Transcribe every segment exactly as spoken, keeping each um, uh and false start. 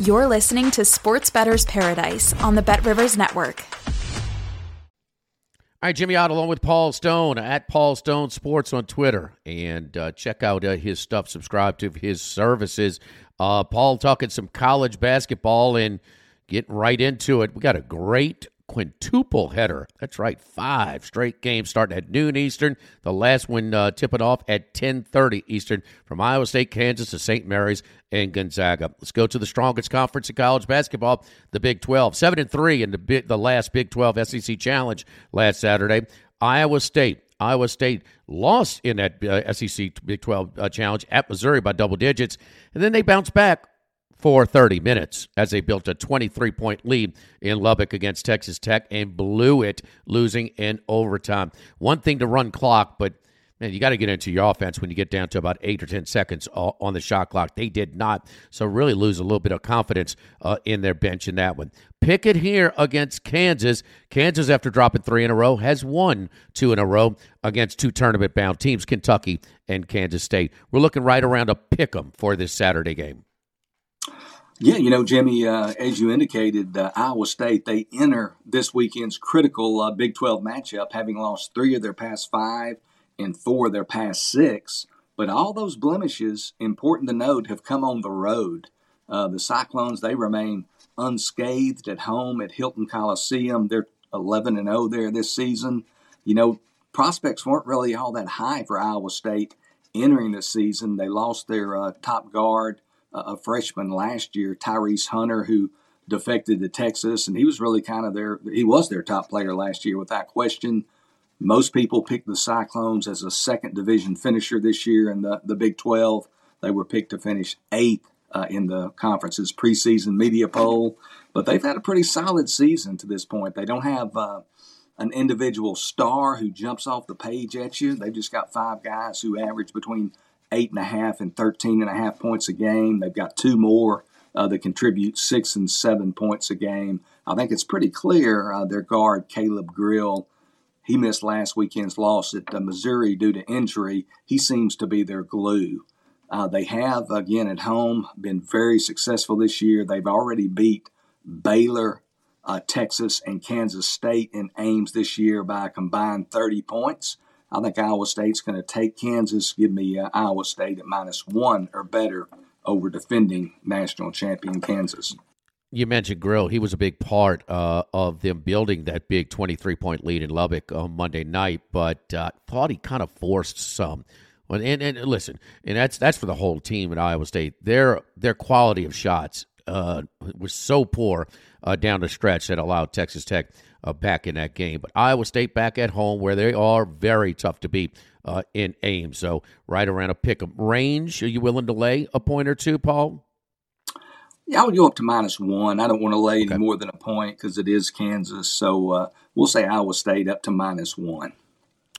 You're listening to Sports Bettor's Paradise on the Bet Rivers Network. All right, Jimmy Ott along with Paul Stone at Paul Stone Sports on Twitter. And uh, check out uh, his stuff, subscribe to his services. Uh, Paul talking some college basketball and getting right into it. We got a great quintuple header. That's right, five straight games starting at noon Eastern. The last one uh, tipping off at ten thirty Eastern from Iowa State, Kansas to Saint Mary's and Gonzaga. Let's go to the strongest conference in college basketball, the Big twelve. Seven and three in the big, the last Big twelve S E C Challenge last Saturday. Iowa State. Iowa State lost in that uh, S E C Big twelve uh, Challenge at Missouri by double digits, and then they bounced back for thirty minutes as they built a twenty-three point lead in Lubbock against Texas Tech and blew it, losing in overtime. One thing to run clock, but, man, you got to get into your offense when you get down to about eight or ten seconds on the shot clock. They did not, so really lose a little bit of confidence uh, in their bench in that one. Pickett here against Kansas. Kansas, after dropping three in a row, has won two in a row against two tournament-bound teams, Kentucky and Kansas State. We're looking right around a pick-em for this Saturday game. Yeah, you know, Jimmy, uh, as you indicated, uh, Iowa State, they enter this weekend's critical uh, Big twelve matchup, having lost three of their past five and four of their past six. But all those blemishes, important to note, have come on the road. Uh, the Cyclones, they remain unscathed at home at Hilton Coliseum. They're eleven and oh there this season. You know, prospects weren't really all that high for Iowa State entering this season. They lost their uh, top guard, a freshman last year, Tyrese Hunter, who defected to Texas, and he was really kind of their, he was their top player last year without question. Most people picked the Cyclones as a second division finisher this year in the, the Big twelve. They were picked to finish eighth uh, in the conference's preseason media poll, but they've had a pretty solid season to this point. They don't have uh, an individual star who jumps off the page at you. They've just got five guys who average between eight and a half and thirteen and a half points a game. They've got two more uh, that contribute six and seven points a game. I think it's pretty clear uh, their guard, Caleb Grill, he missed last weekend's loss at uh, Missouri due to injury. He seems to be their glue. Uh, they have, again, at home, been very successful this year. They've already beat Baylor, uh, Texas, and Kansas State in Ames this year by a combined thirty points. I think Iowa State's going to take Kansas. Give me uh, Iowa State at minus one or better over defending national champion Kansas. You mentioned Grill. He was a big part uh, of them building that big twenty-three point lead in Lubbock on Monday night, but uh, thought he kind of forced some. And, and listen, and that's that's for the whole team at Iowa State. Their their quality of shots uh, was so poor uh, down the stretch that allowed Texas Tech Uh, back in that game. But Iowa State back at home where they are very tough to beat uh, in Ames. So right around a pick-em range. Are you willing to lay a point or two, Paul? Yeah, I would go up to minus one. I don't want to lay okay. any more than a point because it is Kansas. So uh, we'll say Iowa State up to minus one.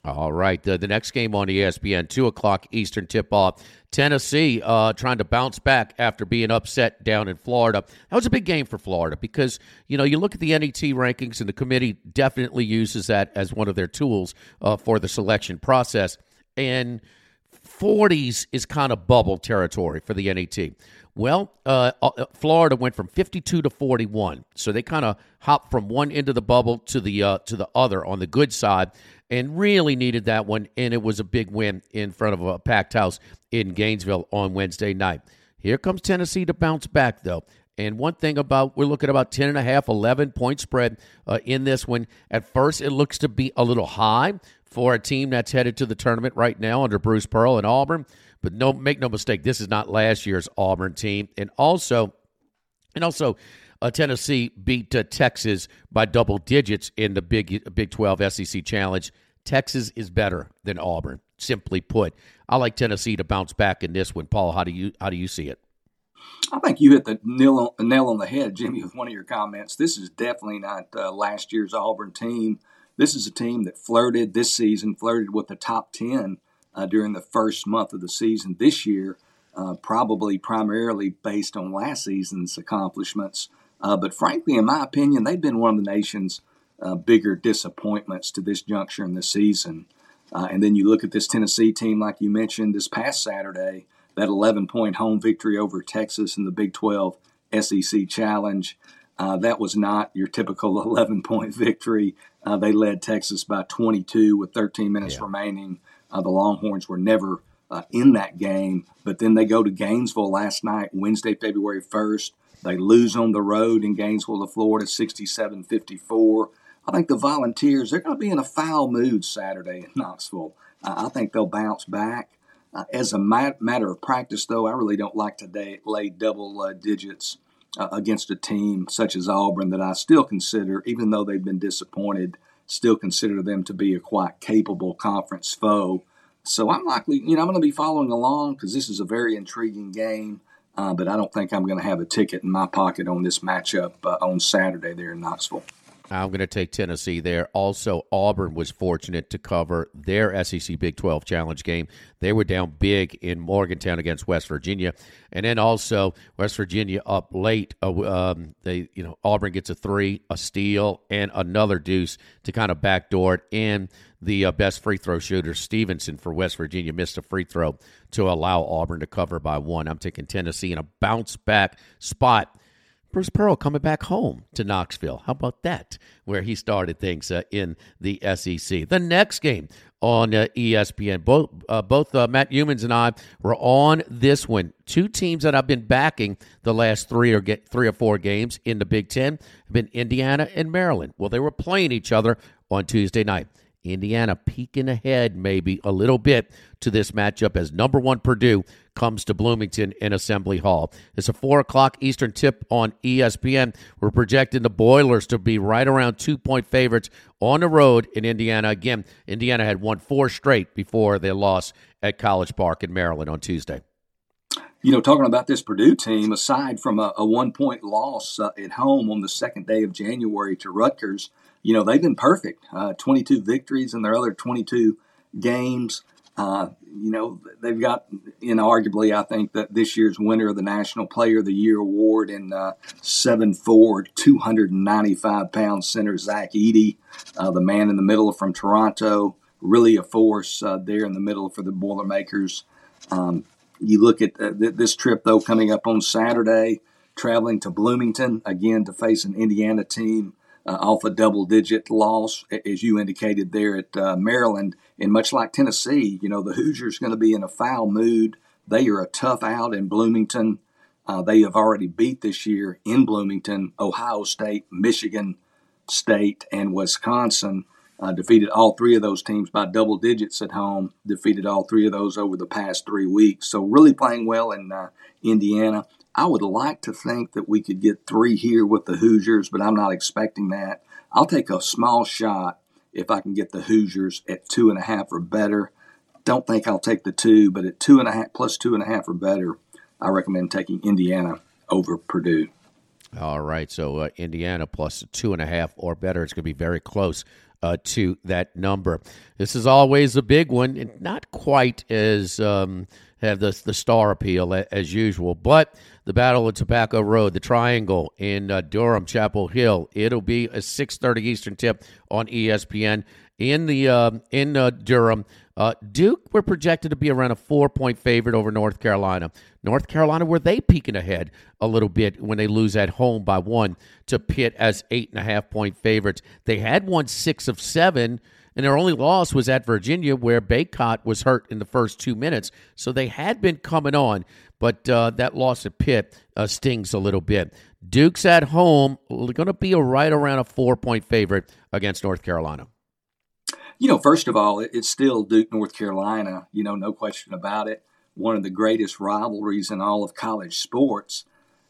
All right. The, the next game on E S P N, two o'clock Eastern tip-off. Tennessee uh, trying to bounce back after being upset down in Florida. That was a big game for Florida because, you know, you look at the N E T rankings, and the committee definitely uses that as one of their tools uh, for the selection process. And forties is kind of bubble territory for the N E T. Well, uh, Florida went from fifty-two to forty-one, so they kind of hopped from one end of the bubble to the uh, to the other on the good side, and really needed that one, and it was a big win in front of a packed house in Gainesville on Wednesday night. Here comes Tennessee to bounce back, though, And one thing about, we're looking about ten and a half, eleven point spread uh, in this one. At first, it looks to be a little high for a team that's headed to the tournament right now under Bruce Pearl and Auburn. But no, make no mistake, this is not last year's Auburn team. And also, and also, uh, Tennessee beat uh, Texas by double digits in the Big Big twelve S E C Challenge. Texas is better than Auburn, simply put. I like Tennessee to bounce back in this one. Paul, how do you how do you see it? I think you hit the nail on the head, Jimmy, with one of your comments. This is definitely not uh, last year's Auburn team. This is a team that flirted this season, flirted with the top ten uh, during the first month of the season this year, uh, probably primarily based on last season's accomplishments. Uh, but frankly, in my opinion, they've been one of the nation's uh, bigger disappointments to this juncture in the season. Uh, and then you look at this Tennessee team, like you mentioned, this past Saturday, that eleven-point home victory over Texas in the Big twelve S E C Challenge. Uh, that was not your typical eleven-point victory. Uh, they led Texas by twenty-two with thirteen minutes yeah. remaining. Uh, the Longhorns were never uh, in that game. But then they go to Gainesville last night, Wednesday, February first. They lose on the road in Gainesville, Florida, sixty-seven fifty-four. I think the Volunteers, they're going to be in a foul mood Saturday in Knoxville. Uh, I think they'll bounce back. Uh, as a mat- matter of practice, though, I really don't like to day- lay double uh, digits uh, against a team such as Auburn that I still consider, even though they've been disappointed, still consider them to be a quite capable conference foe. So I'm likely, you know, I'm going to be following along because this is a very intriguing game, uh, but I don't think I'm going to have a ticket in my pocket on this matchup uh, on Saturday there in Knoxville. I'm going to take Tennessee there. Also, Auburn was fortunate to cover their S E C Big twelve Challenge game. They were down big in Morgantown against West Virginia, and then also West Virginia up late. Uh, um, they, you know, Auburn gets a three, a steal, and another deuce to kind of backdoor it. And the uh, best free throw shooter, Stevenson for West Virginia, missed a free throw to allow Auburn to cover by one. I'm taking Tennessee in a bounce back spot. Bruce Pearl coming back home to Knoxville. How about that, where he started things uh, in the S E C. The next game on uh, E S P N, both uh, both uh, Matt Humans and I were on this one. Two teams that I've been backing the last three or get, three or four games in the Big Ten have been Indiana and Maryland. Well, they were playing each other on Tuesday night. Indiana peeking ahead maybe a little bit to this matchup as number one Purdue comes to Bloomington in Assembly Hall. It's a four o'clock Eastern tip on E S P N. We're projecting the Boilers to be right around two-point favorites on the road in Indiana. Again, Indiana had won four straight before their loss at College Park in Maryland on Tuesday. You know, talking about this Purdue team, aside from a, a one-point loss uh, at home on the second day of January to Rutgers, you know, they've been perfect, uh, twenty-two victories in their other twenty-two games. Uh, you know, they've got, you know, arguably, I think, that this year's winner of the National Player of the Year award in uh, seven four, two hundred ninety-five pound center Zach Edey, uh, the man in the middle from Toronto, really a force uh, there in the middle for the Boilermakers. Um, you look at uh, th- this trip, though, coming up on Saturday, traveling to Bloomington, again, to face an Indiana team. Uh, off a double-digit loss, as you indicated there at uh, Maryland. And much like Tennessee, you know, the Hoosiers are going to be in a foul mood. They are a tough out in Bloomington. Uh, they have already beat this year in Bloomington, Ohio State, Michigan State, and Wisconsin. Uh, defeated all three of those teams by double digits at home. Defeated all three of those over the past three weeks. So really playing well in uh, Indiana. I would like to think that we could get three here with the Hoosiers, but I'm not expecting that. I'll take a small shot if I can get the Hoosiers at two and a half or better. Don't think I'll take the two, but at two and a half plus two and a half or better, I recommend taking Indiana over Purdue. All right, so uh, Indiana plus two and a half or better. It's going to be very close uh, to that number. This is always a big one, and not quite as um, – have the the star appeal as usual, but the Battle of Tobacco Road, the Triangle in uh, Durham, Chapel Hill, it'll be a six thirty Eastern tip on E S P N in the uh, in uh, Durham. Uh, Duke were projected to be around a four-point favorite over North Carolina. North Carolina, were they peeking ahead a little bit when they lose at home by one to Pitt as eight-and-a-half-point favorites? They had won six of seven, and their only loss was at Virginia, where Bacot was hurt in the first two minutes. So they had been coming on, but uh, that loss at Pitt uh, stings a little bit. Duke's at home, going to be a right around a four-point favorite against North Carolina. You know, first of all, it's still Duke, North Carolina, you know, no question about it. One of the greatest rivalries in all of college sports.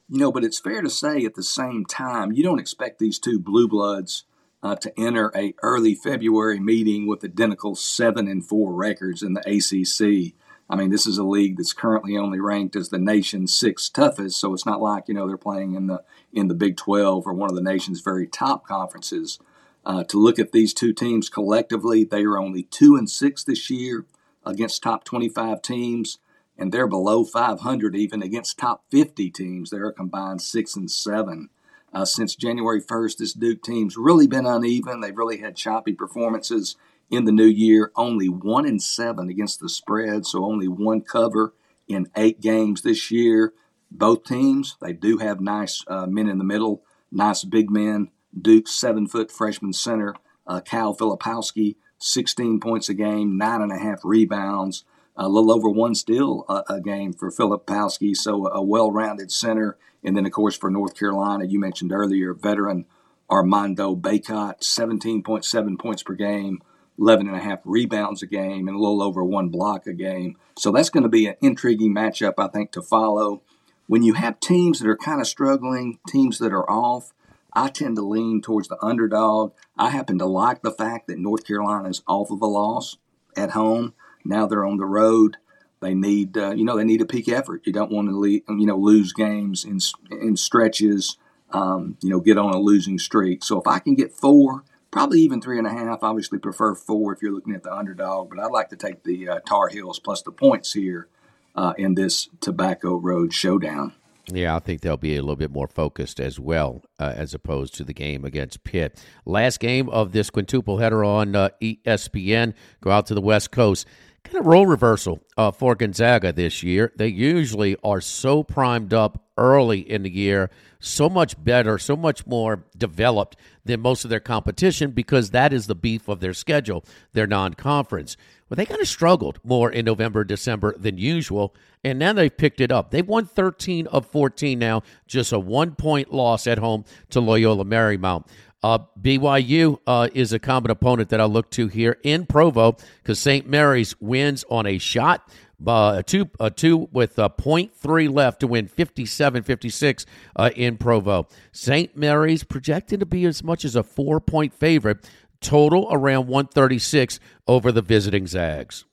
You know, but it's fair to say at the same time, you don't expect these two blue bloods uh, to enter a early February meeting with identical seven and four records in the A C C. I mean, this is a league that's currently only ranked as the nation's sixth toughest, so it's not like, you know, they're playing in the in the Big twelve or one of the nation's very top conferences. Uh, to look at these two teams collectively, they are only two and six this year against top twenty-five teams. And they're below five hundred even against top fifty teams. They're a combined six and seven. Uh, since January first, this Duke team's really been uneven. They've really had choppy performances in the new year. Only one and seven against the spread, so only one cover in eight games this year. Both teams, they do have nice uh, men in the middle, nice big men. Duke's seven-foot freshman center, uh, Kyle Filipowski, sixteen points a game, nine and a half rebounds. A little over one steal a, a game for Filipowski, so a well-rounded center. And then, of course, for North Carolina, you mentioned earlier, veteran Armando Bacot, seventeen point seven points per game, eleven point five rebounds a game, and a little over one block a game. So that's going to be an intriguing matchup, I think, to follow. When you have teams that are kind of struggling, teams that are off, I tend to lean towards the underdog. I happen to like the fact that North Carolina is off of a loss at home. Now they're on the road. They need, uh, you know, they need a peak effort. You don't want to, leave, you know, lose games in in stretches. Um, you know, get on a losing streak. So if I can get four, probably even three and a half. Obviously, prefer four if you're looking at the underdog. But I'd like to take the uh, Tar Heels plus the points here uh, in this Tobacco Road showdown. Yeah, I think they'll be a little bit more focused as well, uh, as opposed to the game against Pitt. Last game of this quintuple header on uh, E S P N. Go out to the West Coast. Kind of role reversal uh, for Gonzaga this year. They usually are so primed up early in the year, so much better, so much more developed than most of their competition because that is the beef of their schedule, their non-conference. Well, they kind of struggled more in November, December than usual, and now they've picked it up. They've won thirteen of fourteen now, just a one-point loss at home to Loyola Marymount. Uh, B Y U uh, is a common opponent that I look to here in Provo because Saint Mary's wins on a shot, uh, a two, a two with a point three left to win fifty-seven fifty-six uh, in Provo. Saint Mary's projected to be as much as a four-point favorite, total around one thirty-six over the visiting Zags.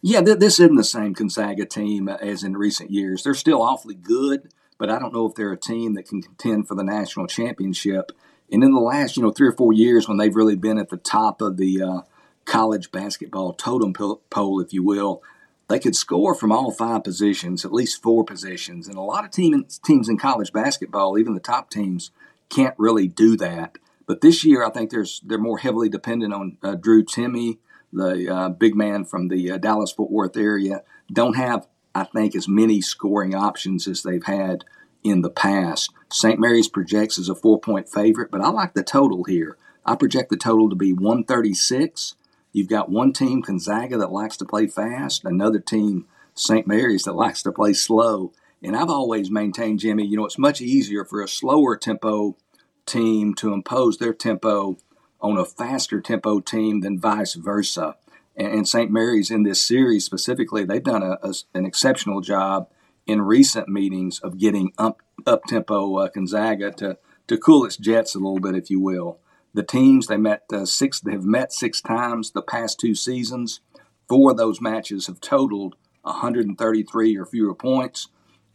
Yeah, th- this isn't the same Gonzaga team as in recent years. They're still awfully good, but I don't know if they're a team that can contend for the national championship. And in the last, you know, three or four years when they've really been at the top of the uh, college basketball totem pole, if you will, they could score from all five positions, at least four positions. And a lot of team, teams in college basketball, even the top teams, can't really do that. But this year, I think there's they're more heavily dependent on uh, Drew Timmy, the uh, big man from the uh, Dallas-Fort Worth area. Don't have, I think, as many scoring options as they've had in the past. Saint Mary's projects as a four-point favorite, but I like the total here. I project the total to be one thirty-six. You've got one team, Gonzaga, that likes to play fast, another team, Saint Mary's, that likes to play slow. And I've always maintained, Jimmy, you know, it's much easier for a slower tempo team to impose their tempo on a faster tempo team than vice versa. And, and Saint Mary's in this series specifically, they've done a, a, an exceptional job in recent meetings of getting up, up-tempo uh, Gonzaga to, to cool its jets a little bit, if you will. The teams, they met uh, six, they have met six times the past two seasons. Four of those matches have totaled one thirty-three or fewer points.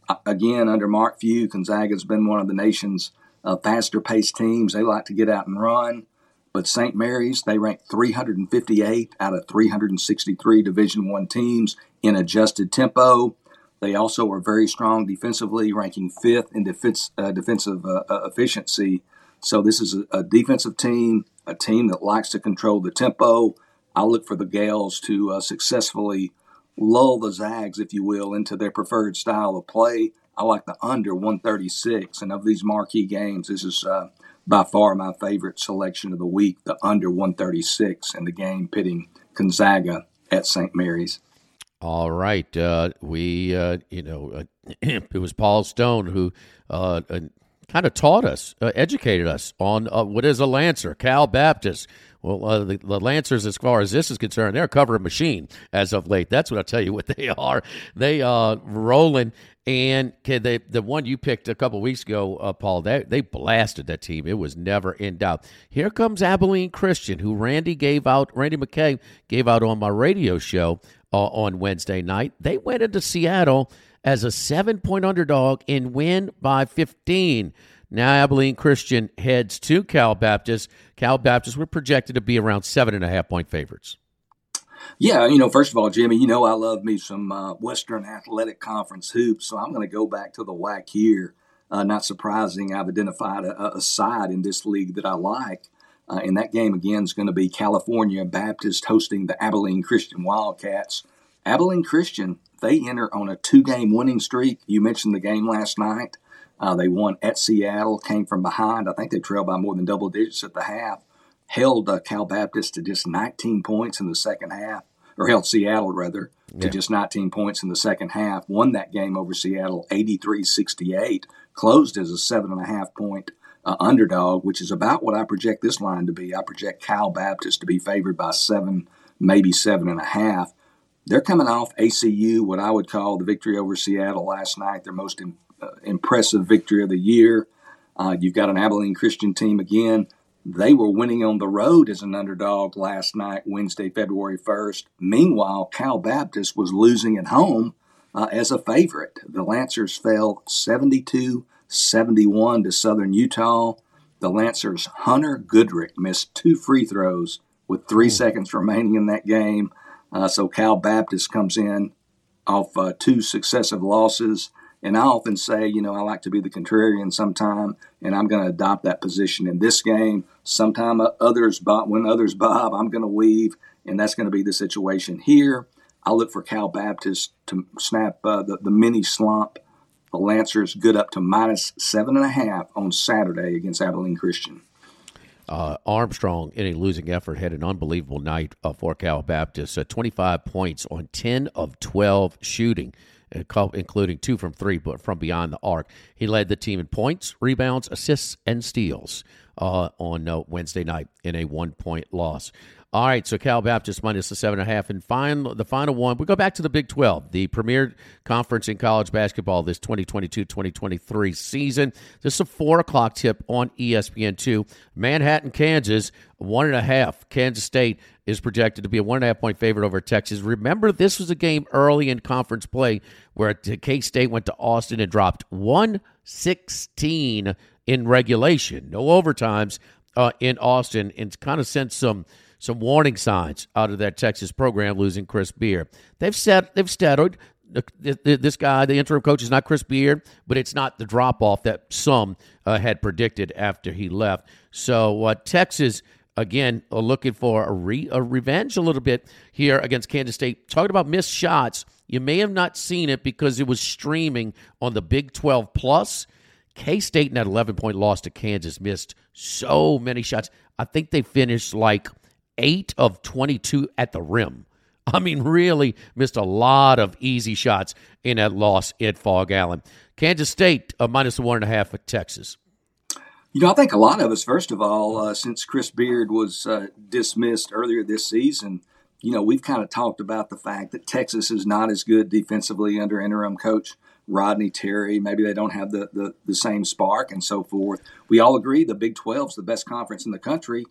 Uh, again, under Mark Few, Gonzaga's been one of the nation's uh, faster-paced teams. They like to get out and run. But Saint Mary's, they ranked three hundred fifty-eight out of three hundred sixty-three Division I teams in adjusted tempo. They also are very strong defensively, ranking fifth in defense, uh, defensive uh, efficiency. So this is a, a defensive team, a team that likes to control the tempo. I look for the Gales to uh, successfully lull the Zags, if you will, into their preferred style of play. I like the under one thirty-six. And of these marquee games, this is uh, by far my favorite selection of the week, the under one thirty-six in the game pitting Gonzaga at Saint Mary's. All right, uh, we, uh, you know, uh, it was Paul Stone who uh, kind of taught us, uh, educated us on uh, what is a Lancer, Cal Baptist. Well, uh, the, the Lancers, as far as this is concerned, they're a covering machine as of late. That's what I'll tell you what they are. They are uh, rolling. And can they, the one you picked a couple weeks ago, uh, Paul, they, they blasted that team. It was never in doubt. Here comes Abilene Christian, who Randy gave out, Randy McKay gave out on my radio show uh, on Wednesday night. They went into Seattle as a seven-point underdog and win by fifteen. Now Abilene Christian heads to Cal Baptist. Cal Baptist were projected to be around seven and a half point favorites. Yeah, you know, first of all, Jimmy, you know I love me some uh, Western Athletic Conference hoops, so I'm going to go back to the W A C here. Uh, not surprising, I've identified a, a side in this league that I like, uh, and that game, again, is going to be California Baptist hosting the Abilene Christian Wildcats. Abilene Christian, they enter on a two-game winning streak. You mentioned the game last night. Uh, they won at Seattle, came from behind. I think they trailed by more than double digits at the half, held uh, Cal Baptist to just nineteen points in the second half, or held Seattle, rather, to yeah. just nineteen points in the second half, won that game over Seattle eighty-three sixty-eight, closed as a seven and a half point uh, underdog, which is about what I project this line to be. I project Cal Baptist to be favored by seven, maybe seven and a half. They're coming off A C U, what I would call the victory over Seattle last night, their most im- uh, impressive victory of the year. Uh, you've got an Abilene Christian team again. They were winning on the road as an underdog last night, Wednesday, February first. Meanwhile, Cal Baptist was losing at home uh, as a favorite. The Lancers fell seventy-two seventy-one to Southern Utah. The Lancers' Hunter Goodrick missed two free throws with three mm-hmm. seconds remaining in that game. Uh, so Cal Baptist comes in off uh, two successive losses. And I often say, you know, I like to be the contrarian sometime, and I'm going to adopt that position in this game. Sometime others, bob, when others bob, I'm going to weave, and that's going to be the situation here. I look for Cal Baptist to snap uh, the, the mini slump. The Lancers good up to minus seven and a half on Saturday against Abilene Christian. Uh, Armstrong, in a losing effort, had an unbelievable night uh, for Cal Baptist. Uh, twenty-five points on ten of twelve shooting, including two from three, but from beyond the arc. He led the team in points, rebounds, assists, and steals uh, on uh, Wednesday night in a one-point loss. All right, so Cal Baptist minus the seven and a half. And final, the final one, we go back to the Big twelve, the premier conference in college basketball this twenty twenty-two twenty twenty-three season. This is a four o'clock tip on E S P N two. Manhattan, Kansas, one and a half. Kansas State is projected to be a one and a half point favorite over Texas. Remember, this was a game early in conference play where K-State went to Austin and dropped one sixteen in regulation. No overtimes uh, in Austin, and kind of sent some – Some warning signs out of that Texas program losing Chris Beard. They've said they've steadied this guy. The interim coach is not Chris Beard, but it's not the drop off that some uh, had predicted after he left. So uh, Texas again are looking for a, re- a revenge a little bit here against Kansas State. Talking about missed shots, you may have not seen it because it was streaming on the Big twelve Plus. K-State in that eleven point loss to Kansas missed so many shots. I think they finished like eight of twenty-two at the rim. I mean, really missed a lot of easy shots in that loss at Fog Allen. Kansas State, uh, minus one and a half at Texas. You know, I think a lot of us, first of all, uh, since Chris Beard was uh, dismissed earlier this season, you know, we've kind of talked about the fact that Texas is not as good defensively under interim coach Rodney Terry. Maybe they don't have the, the, the same spark and so forth. We all agree the Big twelve is the best conference in the country.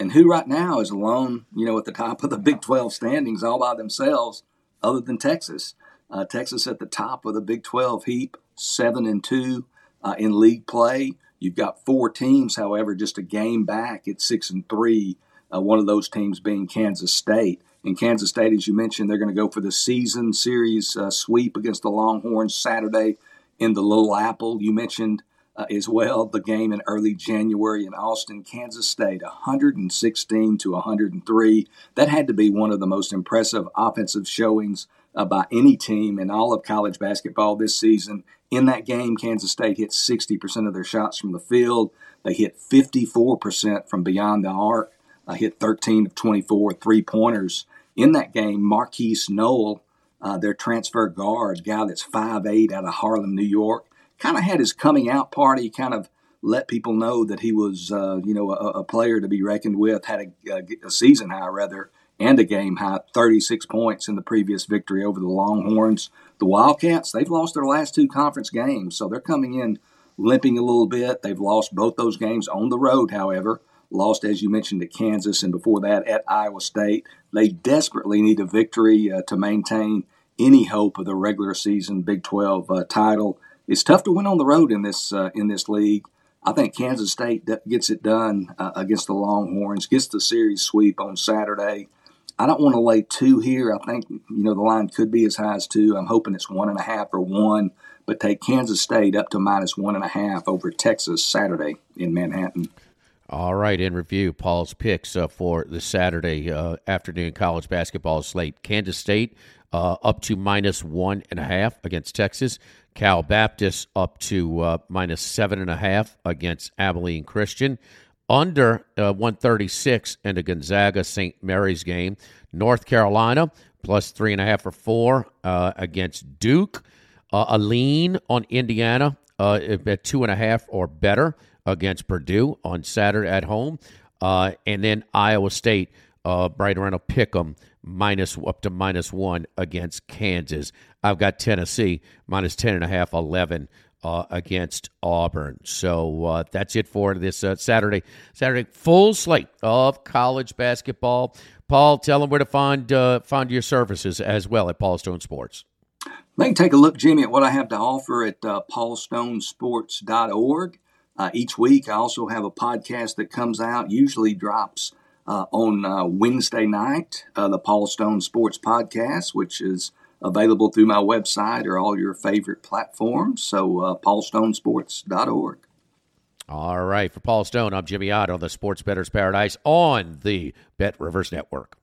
And who right now is alone, you know, at the top of the Big twelve standings all by themselves other than Texas? Uh, Texas at the top of the Big twelve heap, seven and two uh, in league play. You've got four teams, however, just a game back at six and three, uh, one of those teams being Kansas State. And Kansas State, as you mentioned, they're going to go for the season series uh, sweep against the Longhorns Saturday in the Little Apple. You mentioned Uh, as well, the game in early January in Austin, Kansas State, one sixteen to one oh three. That had to be one of the most impressive offensive showings uh, by any team in all of college basketball this season. In that game, Kansas State hit sixty percent of their shots from the field. They hit fifty-four percent from beyond the arc, uh, hit thirteen of twenty-four three-pointers. In that game, Marquise Noel, uh, their transfer guard, guy that's five eight out of Harlem, New York, kind of had his coming out party, kind of let people know that he was, uh, you know, a, a player to be reckoned with, had a, a season high rather and a game high, thirty-six points in the previous victory over the Longhorns. The Wildcats, they've lost their last two conference games, so they're coming in limping a little bit. They've lost both those games on the road, however. Lost, as you mentioned, to Kansas and before that at Iowa State. They desperately need a victory uh, to maintain any hope of the regular season Big twelve uh, title. It's tough to win on the road in this uh, in this league. I think Kansas State gets it done uh, against the Longhorns, gets the series sweep on Saturday. I don't want to lay two here. I think, you know, the line could be as high as two. I'm hoping it's one and a half or one, but take Kansas State up to minus one and a half over Texas Saturday in Manhattan. All right, in review, Paul's picks uh, for the Saturday uh, afternoon college basketball slate. Kansas State uh, up to minus one and a half against Texas. Cal Baptist up to uh, minus seven and a half against Abilene Christian. Under uh, one thirty-six in the Gonzaga Saint Mary's game. North Carolina plus three and a half or four uh, against Duke. Uh, a lean on Indiana uh, at two and a half or better against Purdue on Saturday at home, uh, and then Iowa State uh, right around a pick 'em minus up to minus one against Kansas. I've got Tennessee minus ten and a half, eleven uh, against Auburn. So uh, that's it for this uh, Saturday. Saturday full slate of college basketball. Paul, tell them where to find uh, find your services as well at Paul Stone Sports. They can take a look, Jimmy, at what I have to offer at uh, paul stone sports dot org. Uh, each week, I also have a podcast that comes out, usually drops uh, on uh, Wednesday night, uh, the Paul Stone Sports Podcast, which is available through my website or all your favorite platforms. So uh, paul stone sports dot org. All right. For Paul Stone, I'm Jimmy Ott on the Sports Better's Paradise on the Bet Rivers Network.